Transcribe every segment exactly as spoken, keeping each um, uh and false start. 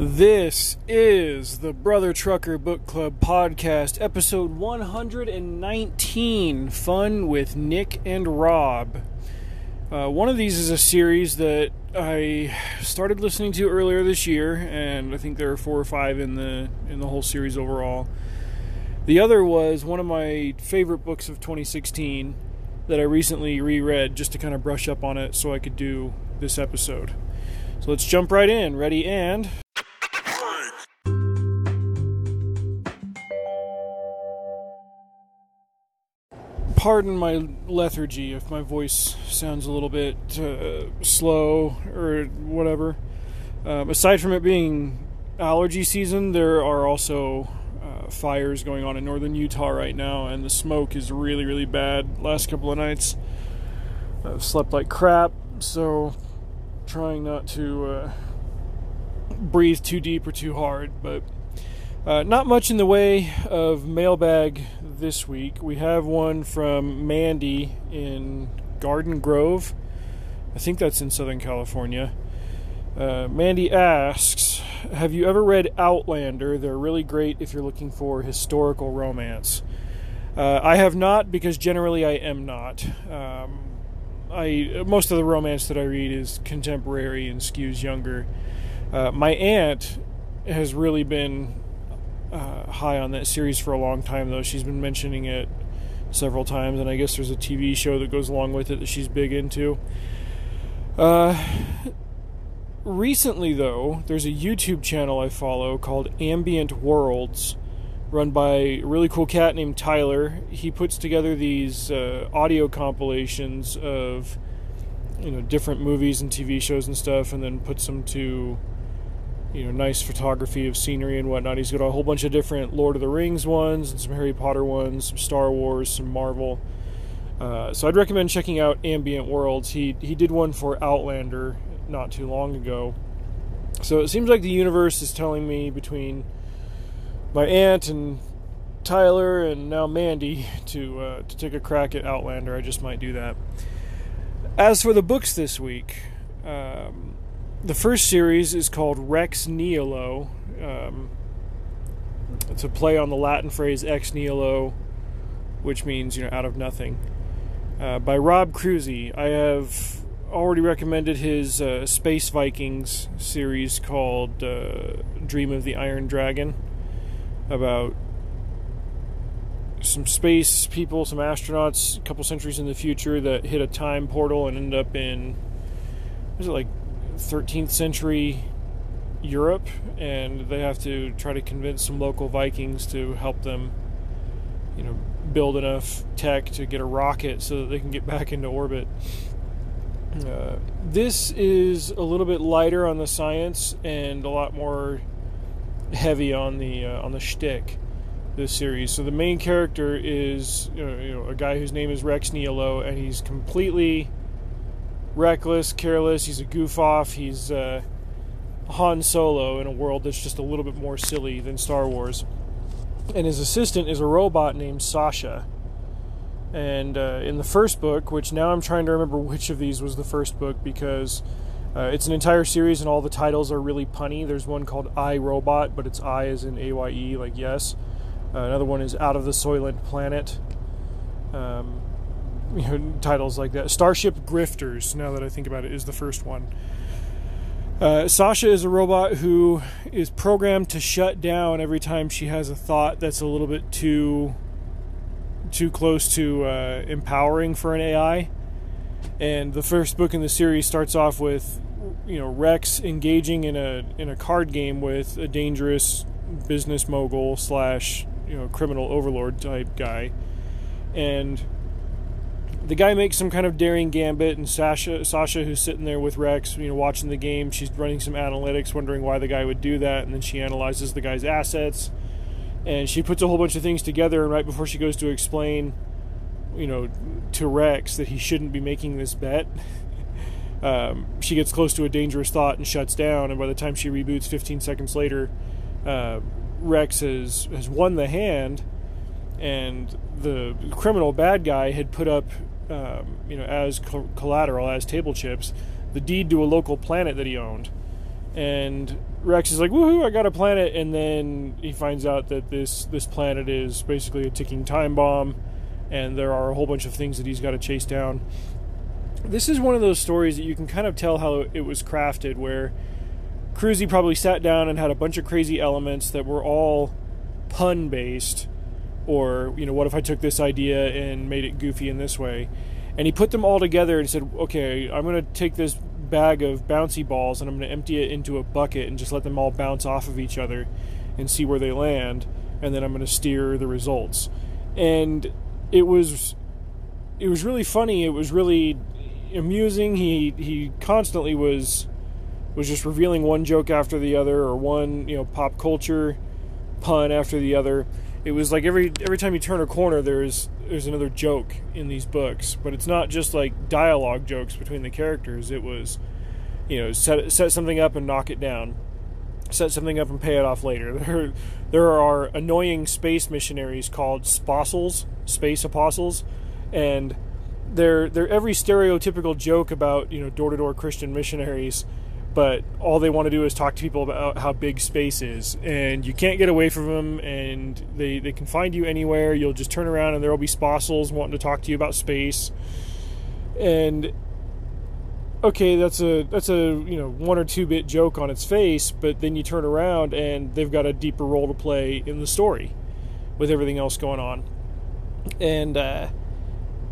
This is the Brother Trucker Book Club podcast, episode one hundred nineteen, Fun with Nick and Rob. Uh, one of these is a series that I started listening to earlier this year, and I think there are four or five in the in the whole series overall. The other was one of my favorite books of twenty sixteen that I recently reread just to kind of brush up on it so I could do this episode. So let's jump right in. Ready and... Pardon my lethargy if my voice sounds a little bit uh, slow or whatever. Um, aside from it being allergy season, there are also uh, fires going on in northern Utah right now, and the smoke is really, really bad. Last couple of nights, I've slept like crap, so trying not to uh, breathe too deep or too hard, but... Uh, not much in the way of mailbag this week. We have one from Mandy in Garden Grove. I think that's in Southern California. Uh, Mandy asks, have you ever read Outlander? They're really great if you're looking for historical romance. Uh, I have not, because generally I am not. Um, I most of the romance that I read is contemporary and skews younger. Uh, my aunt has really been... Uh, high on that series for a long time, though. She's been mentioning it several times, and I guess there's a T V show that goes along with it that she's big into. Uh, recently, though, there's a YouTube channel I follow called Ambient Worlds, run by a really cool cat named Tyler. He puts together these uh, audio compilations of, you know, different movies and T V shows and stuff, and then puts them to... you know, nice photography of scenery and whatnot. He's got a whole bunch of different Lord of the Rings ones, and some Harry Potter ones, some Star Wars, some Marvel. Uh, so I'd recommend checking out Ambient Worlds. He he did one for Outlander not too long ago. So it seems like the universe is telling me, between my aunt and Tyler and now Mandy, to uh, to take a crack at Outlander. I just might do that. As for the books this week... Um, The first series is called Rex Nihilo. Um, it's a play on the Latin phrase ex nihilo, which means, you know, out of nothing. Uh, by Rob Kroese. I have already recommended his uh, Space Vikings series called uh, Dream of the Iron Dragon, about some space people, some astronauts, a couple centuries in the future that hit a time portal and end up in... What is it, like... thirteenth century Europe, and they have to try to convince some local Vikings to help them, you know, build enough tech to get a rocket so that they can get back into orbit. Uh, this is a little bit lighter on the science and a lot more heavy on the uh, on the shtick. This series, so the main character is you know, you know a guy whose name is Rex Nihilo, and he's completely reckless, careless. He's a goof-off. He's uh, Han Solo in a world that's just a little bit more silly than Star Wars. And his assistant is a robot named Sasha. And uh, in the first book, which now I'm trying to remember which of these was the first book, because uh, it's an entire series and all the titles are really punny. There's one called I, Robot, but it's I as in A Y E, like yes. Uh, another one is Out of the Soylent Planet. Um... You know, titles like that. Starship Grifters, now that I think about it, is the first one. Uh, Sasha is a robot who is programmed to shut down every time she has a thought that's a little bit too too close to uh, empowering for an A I. And the first book in the series starts off with, you know, Rex engaging in a in a card game with a dangerous business mogul slash you know criminal overlord type guy, and the guy makes some kind of daring gambit, and Sasha, Sasha, who's sitting there with Rex, you know, watching the game, she's running some analytics, wondering why the guy would do that, and then she analyzes the guy's assets, and she puts a whole bunch of things together, and right before she goes to explain, you know, to Rex that he shouldn't be making this bet, um, she gets close to a dangerous thought and shuts down, and by the time she reboots fifteen seconds later, uh, Rex has, has won the hand, and the criminal bad guy had put up Um, you know, as collateral, as table chips, the deed to a local planet that he owned. And Rex is like, woohoo, I got a planet, and then he finds out that this, this planet is basically a ticking time bomb, and there are a whole bunch of things that he's got to chase down. This is one of those stories that you can kind of tell how it was crafted, where Cruzy probably sat down and had a bunch of crazy elements that were all pun-based, or, you know, what if I took this idea and made it goofy in this way? And he put them all together and said, okay, I'm going to take this bag of bouncy balls and I'm going to empty it into a bucket and just let them all bounce off of each other and see where they land, and then I'm going to steer the results. And it was it was really funny. It was really amusing. He he constantly was was just revealing one joke after the other, or one, you know, pop culture pun after the other. It was like every every time you turn a corner, there's there's another joke in these books. But it's not just like dialogue jokes between the characters. It was, you know, set set something up and knock it down, set something up and pay it off later. There there are annoying space missionaries called Spossels, space apostles, and they're they're every stereotypical joke about, you know, door-to-door Christian missionaries. But all they want to do is talk to people about how big space is, and you can't get away from them, and they, they can find you anywhere. You'll just turn around and there will be Spossels wanting to talk to you about space. And okay, that's a that's a you know one or two bit joke on its face, but then you turn around and they've got a deeper role to play in the story with everything else going on. And uh,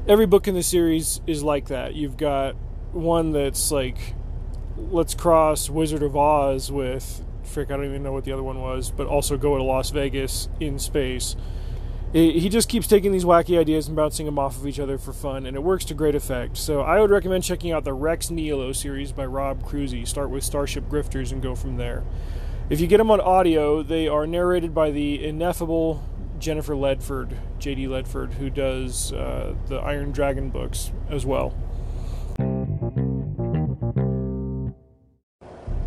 every book in the series is like that. You've got one that's like, let's cross Wizard of Oz with, frick, I don't even know what the other one was, but also go to Las Vegas in space. It, he just keeps taking these wacky ideas and bouncing them off of each other for fun, and it works to great effect. So I would recommend checking out the Rex Nihilo series by Rob Kroese. Start with Starship Grifters and go from there. If you get them on audio, they are narrated by the ineffable Jennifer Ledford, J D Ledford, who does uh, the Iron Dragon books as well.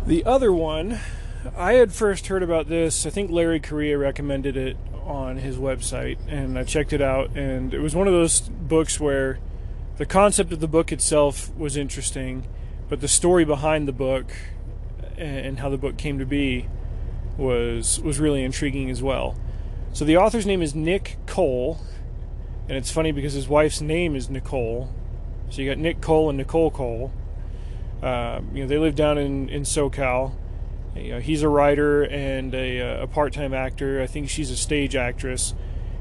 The other one, I had first heard about this, I think Larry Correa recommended it on his website, and I checked it out, and it was one of those books where the concept of the book itself was interesting, but the story behind the book and how the book came to be was was really intriguing as well. So the author's name is Nick Cole, and it's funny because his wife's name is Nicole, so you got Nick Cole and Nicole Cole. Uh, you know, they live down in, in SoCal. You know, he's a writer and a, a part-time actor. I think she's a stage actress.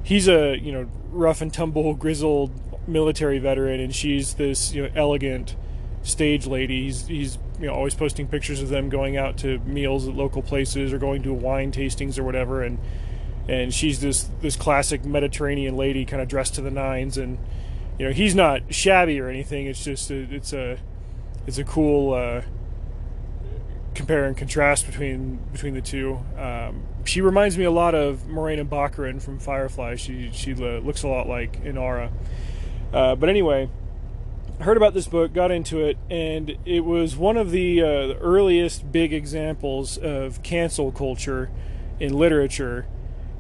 He's a, you know, rough and tumble, grizzled military veteran, and she's this, you know, elegant stage lady. He's, he's you know, always posting pictures of them going out to meals at local places or going to wine tastings or whatever, and and she's this, this classic Mediterranean lady kind of dressed to the nines, and, you know, he's not shabby or anything. It's just, a, it's a... It's a cool uh, compare and contrast between between the two. Um, she reminds me a lot of Morena Baccarin from Firefly. She she looks a lot like Inara. Uh, but anyway, heard about this book, got into it, and it was one of the, uh, the earliest big examples of cancel culture in literature,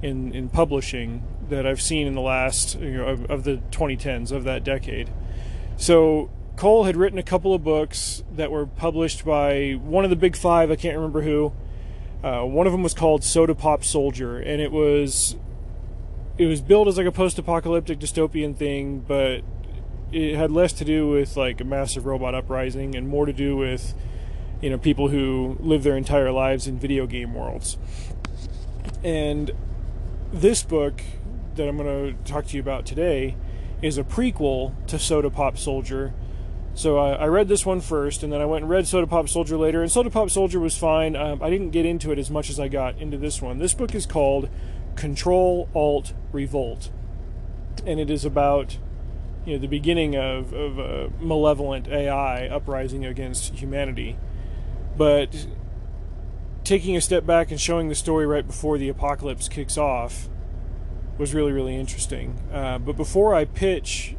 in in publishing, that I've seen in the last, you know, of, of the twenty tens, of that decade. So Cole had written a couple of books that were published by one of the big five, I can't remember who. Uh, one of them was called Soda Pop Soldier, and it was it was billed as like a post-apocalyptic dystopian thing, but it had less to do with like a massive robot uprising and more to do with, you know, people who live their entire lives in video game worlds. And this book that I'm going to talk to you about today is a prequel to Soda Pop Soldier. So I, I read this one first, and then I went and read Soda Pop Soldier later, and Soda Pop Soldier was fine. Um, I didn't get into it as much as I got into this one. This book is called Ctrl Alt Revolt, and it is about, you know, the beginning of, of a malevolent A I uprising against humanity. But taking a step back and showing the story right before the apocalypse kicks off was really, really interesting. Uh, but before I pitch,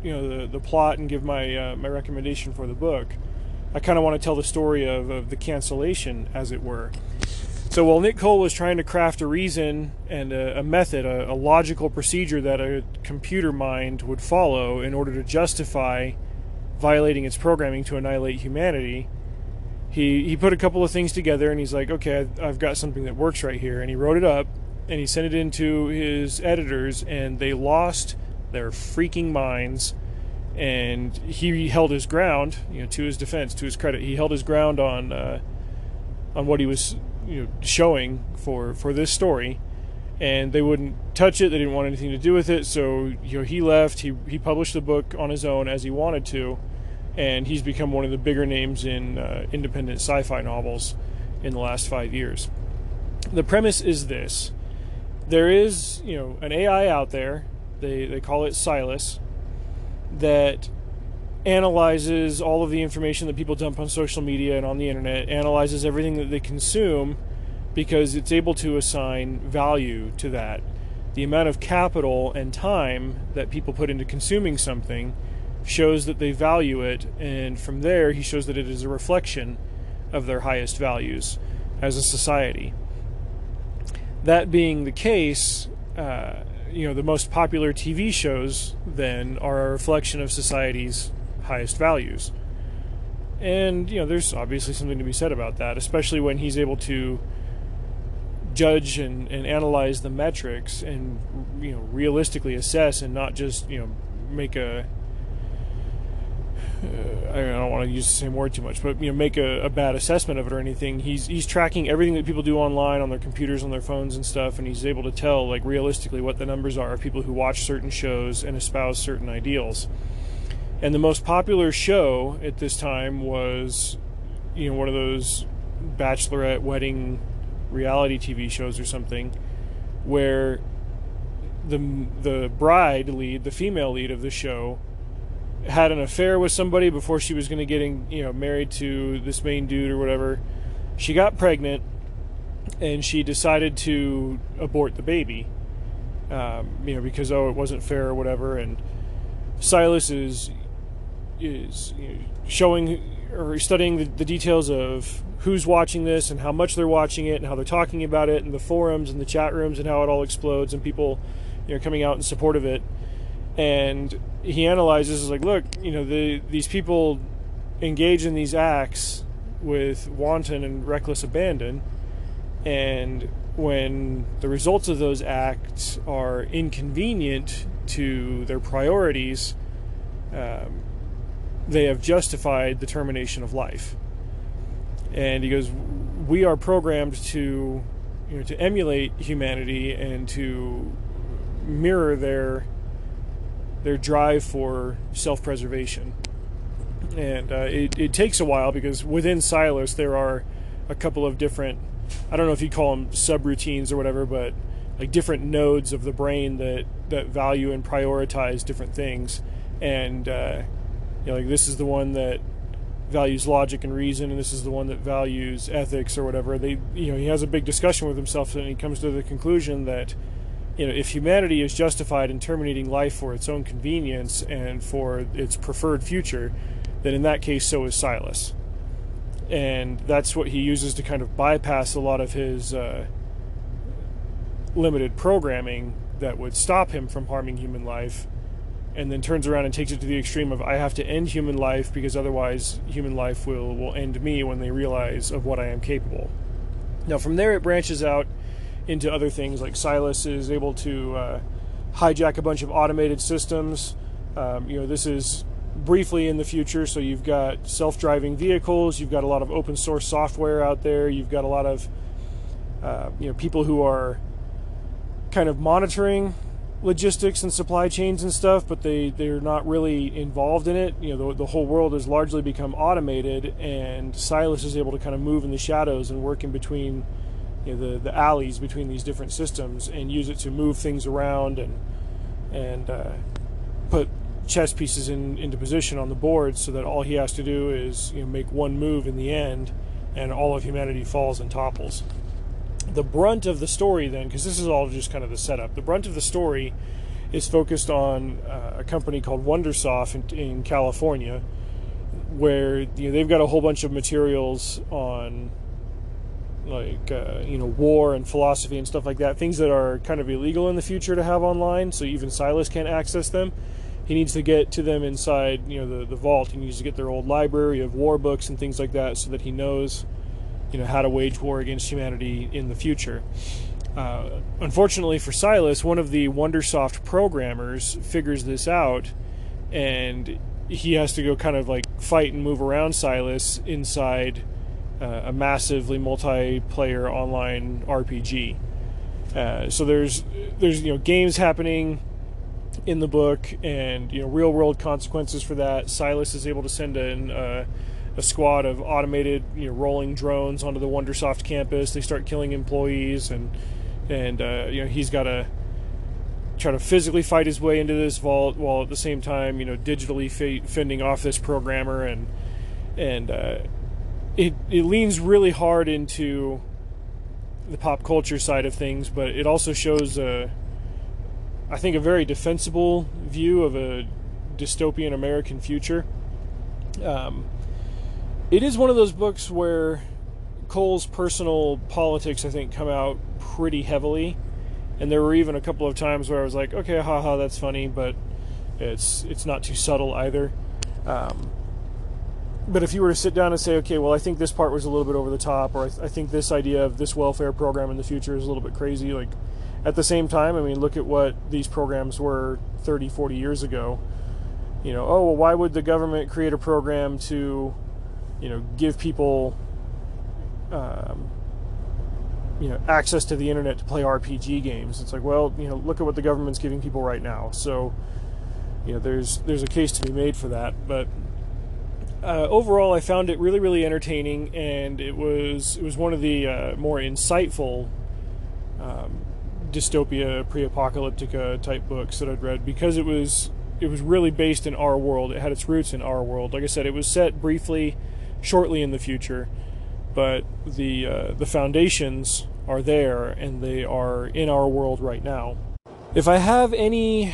you know, the the plot and give my uh, my recommendation for the book, I kind of want to tell the story of, of the cancellation, as it were. So while Nick Cole was trying to craft a reason and a, a method, a, a logical procedure that a computer mind would follow in order to justify violating its programming to annihilate humanity, he he put a couple of things together, and he's like, okay, I've got something that works right here. And he wrote it up, and he sent it into his editors, and they lost their freaking minds. And he held his ground, you know, to his defense, to his credit. He held his ground on uh, on what he was, you know, showing for, for this story. And they wouldn't touch it. They didn't want anything to do with it. So, you know, he left. He he published the book on his own as he wanted to, and he's become one of the bigger names in uh, independent sci-fi novels in the last five years. The premise is this: there is, you know, an A I out there. They they call it Silas, that analyzes all of the information that people dump on social media and on the internet. Analyzes everything that they consume, because it's able to assign value to that. The amount of capital and time that people put into consuming something shows that they value it, and from there he shows that it is a reflection of their highest values as a society. That being the case, uh, you know, the most popular T V shows then are a reflection of society's highest values. And, you know, there's obviously something to be said about that, especially when he's able to judge and, and analyze the metrics and, you know, realistically assess, and not just, you know, make a uh, I don't want to use the same word too much, but, you know, make a, a bad assessment of it or anything. He's he's tracking everything that people do online on their computers, on their phones and stuff, and he's able to tell, like, realistically what the numbers are of people who watch certain shows and espouse certain ideals. And the most popular show at this time was, you know, one of those bachelorette wedding reality T V shows or something, where the the bride lead, the female lead of the show, had an affair with somebody before she was going to get in, you know, married to this main dude or whatever. She got pregnant, and she decided to abort the baby, um, you know, because oh, it wasn't fair or whatever. And Silas is is you know, showing or studying the, the details of who's watching this and how much they're watching it and how they're talking about it and the forums and the chat rooms and how it all explodes and people, you know, coming out in support of it. And he analyzes, like, look, you know, the, these people engage in these acts with wanton and reckless abandon, and when the results of those acts are inconvenient to their priorities, um, they have justified the termination of life. And he goes, we are programmed to, you know, to emulate humanity and to mirror their their drive for self-preservation. And uh, it, it takes a while, because within Silas there are a couple of different, I don't know if you call them subroutines or whatever, but like different nodes of the brain that, that value and prioritize different things. And uh, you know, like, this is the one that values logic and reason, and this is the one that values ethics or whatever. They, you know, he has a big discussion with himself, and he comes to the conclusion that, you know, if humanity is justified in terminating life for its own convenience and for its preferred future, then in that case so is Silas. And that's what he uses to kind of bypass a lot of his uh, limited programming that would stop him from harming human life. And then turns around and takes it to the extreme of, I have to end human life, because otherwise human life will, will end me when they realize of what I am capable. Now from there it branches out into other things, like Silas is able to uh, hijack a bunch of automated systems. Um, you know, this is briefly in the future, so you've got self-driving vehicles, you've got a lot of open source software out there, you've got a lot of uh, you know, people who are kind of monitoring logistics and supply chains and stuff, but they they're not really involved in it. You know, the, the whole world has largely become automated, and Silas is able to kind of move in the shadows and work in between, you know, the the alleys between these different systems, and use it to move things around and and uh, put chess pieces in into position on the board, so that all he has to do is, you know, make one move in the end, and all of humanity falls and topples. The brunt of the story then, because this is all just kind of the setup, the brunt of the story is focused on uh, a company called Wondersoft in, in California, where, you know, they've got a whole bunch of materials on, like, uh, you know, war and philosophy and stuff like that, things that are kind of illegal in the future to have online, so even Silas can't access them. he needs to get to them inside, you know, the, the vault. He needs to get their old library of war books and things like that, so that he knows, you know, how to wage war against humanity in the future. Uh, unfortunately for Silas, one of the Wondersoft programmers figures this out, and he has to go kind of like fight and move around Silas inside uh, a massively multiplayer online R P G. Uh, so there's there's you know games happening in the book, and you know real world consequences for that. Silas is able to send in uh, a squad of automated you know rolling drones onto the Wondersoft campus. They start killing employees, and and uh, you know he's got to try to physically fight his way into this vault while at the same time you know digitally fe- fending off this programmer, and and uh, it it leans really hard into the pop culture side of things, but it also shows a, I think, a very defensible view of a dystopian American future. Um, it is one of those books where Cole's personal politics, I think, come out pretty heavily, and there were even a couple of times where I was like, okay, haha, that's funny, but it's it's not too subtle either. Um, But if you were to sit down and say, okay, well, I think this part was a little bit over the top, or I, th- I think this idea of this welfare program in the future is a little bit crazy, like, at the same time, I mean, look at what these programs were thirty, forty years ago. You know, oh, well, why would the government create a program to, you know, give people, um, you know, access to the internet to play R P G games? It's like, well, you know, look at what the government's giving people right now. So, you know, there's there's a case to be made for that, but... Uh, overall, I found it really, really entertaining, and it was it was one of the uh, more insightful um, dystopia, pre-apocalyptica type books that I'd read, because it was it was really based in our world. It had its roots in our world. Like I said, it was set briefly, shortly in the future, but the uh, the foundations are there, and they are in our world right now. If I have any.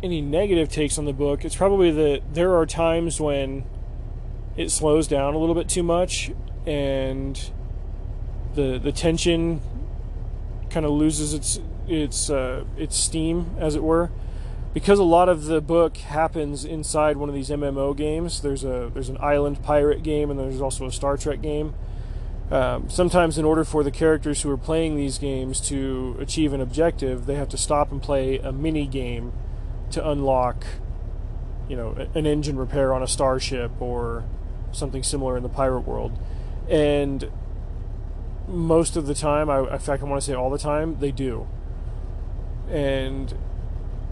any negative takes on the book, it's probably that there are times when it slows down a little bit too much, and the the tension kind of loses its its uh, its steam, as it were, because a lot of the book happens inside one of these M M O games. There's a there's an Island Pirate game, and there's also a Star Trek game. Um, sometimes in order for the characters who are playing these games to achieve an objective, they have to stop and play a mini game to unlock, you know, an engine repair on a starship or something similar in the pirate world. And most of the time, I, in fact, I want to say all the time, they do. And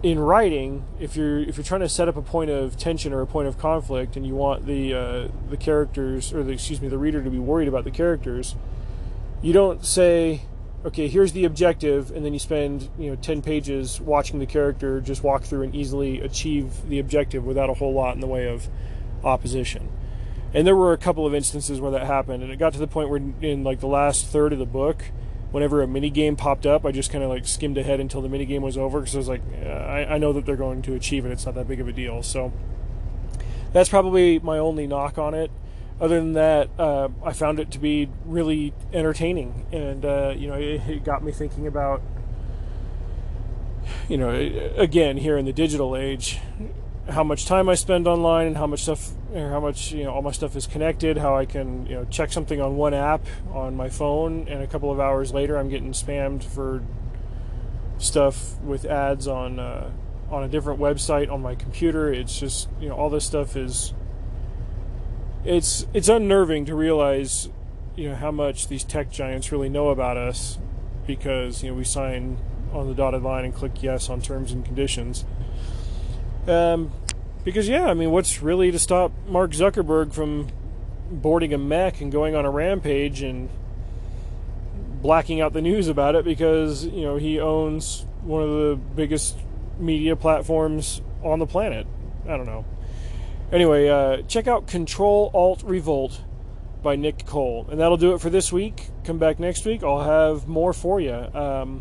in writing, if you're if you're trying to set up a point of tension or a point of conflict, and you want the uh, the characters, or the, excuse me, the reader to be worried about the characters, you don't say, okay, here's the objective, and then you spend, you know, ten pages watching the character just walk through and easily achieve the objective without a whole lot in the way of opposition. And there were a couple of instances where that happened, and it got to the point where in, like, the last third of the book, whenever a minigame popped up, I just kind of, like, skimmed ahead until the minigame was over, because I was like, I, I know that they're going to achieve it, it's not that big of a deal. So that's probably my only knock on it. Other than that, uh, I found it to be really entertaining, and uh, you know, it, it got me thinking about, you know, again, here in the digital age, how much time I spend online, and how much stuff, or how much, you know, all my stuff is connected. How I can, you know, check something on one app on my phone, and a couple of hours later, I'm getting spammed for stuff with ads on uh, on a different website on my computer. It's just, you know, all this stuff is. It's it's unnerving to realize, you know, how much these tech giants really know about us, because, you know, we sign on the dotted line and click yes on terms and conditions. Um, because, yeah, I mean, what's really to stop Mark Zuckerberg from boarding a mech and going on a rampage and blacking out the news about it, because, you know, he owns one of the biggest media platforms on the planet? I don't know. Anyway, uh, check out Ctrl Alt Revolt by Nick Cole. And that'll do it for this week. Come back next week. I'll have more for you. Um,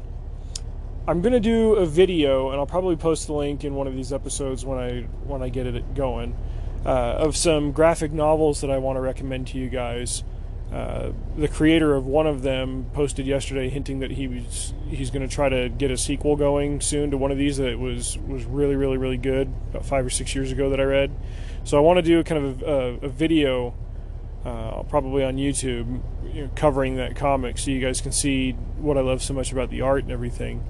I'm going to do a video, and I'll probably post the link in one of these episodes when I when I get it going, uh, of some graphic novels that I want to recommend to you guys. Uh, the creator of one of them posted yesterday hinting that he was, he's going to try to get a sequel going soon to one of these that was, was really, really, really good about five or six years ago that I read. So I want to do kind of a, a, a video, uh, probably on YouTube, you know, covering that comic so you guys can see what I love so much about the art and everything.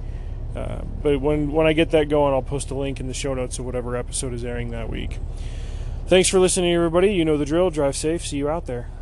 Uh, but when, when I get that going, I'll post a link in the show notes of whatever episode is airing that week. Thanks for listening, everybody. You know the drill. Drive safe. See you out there.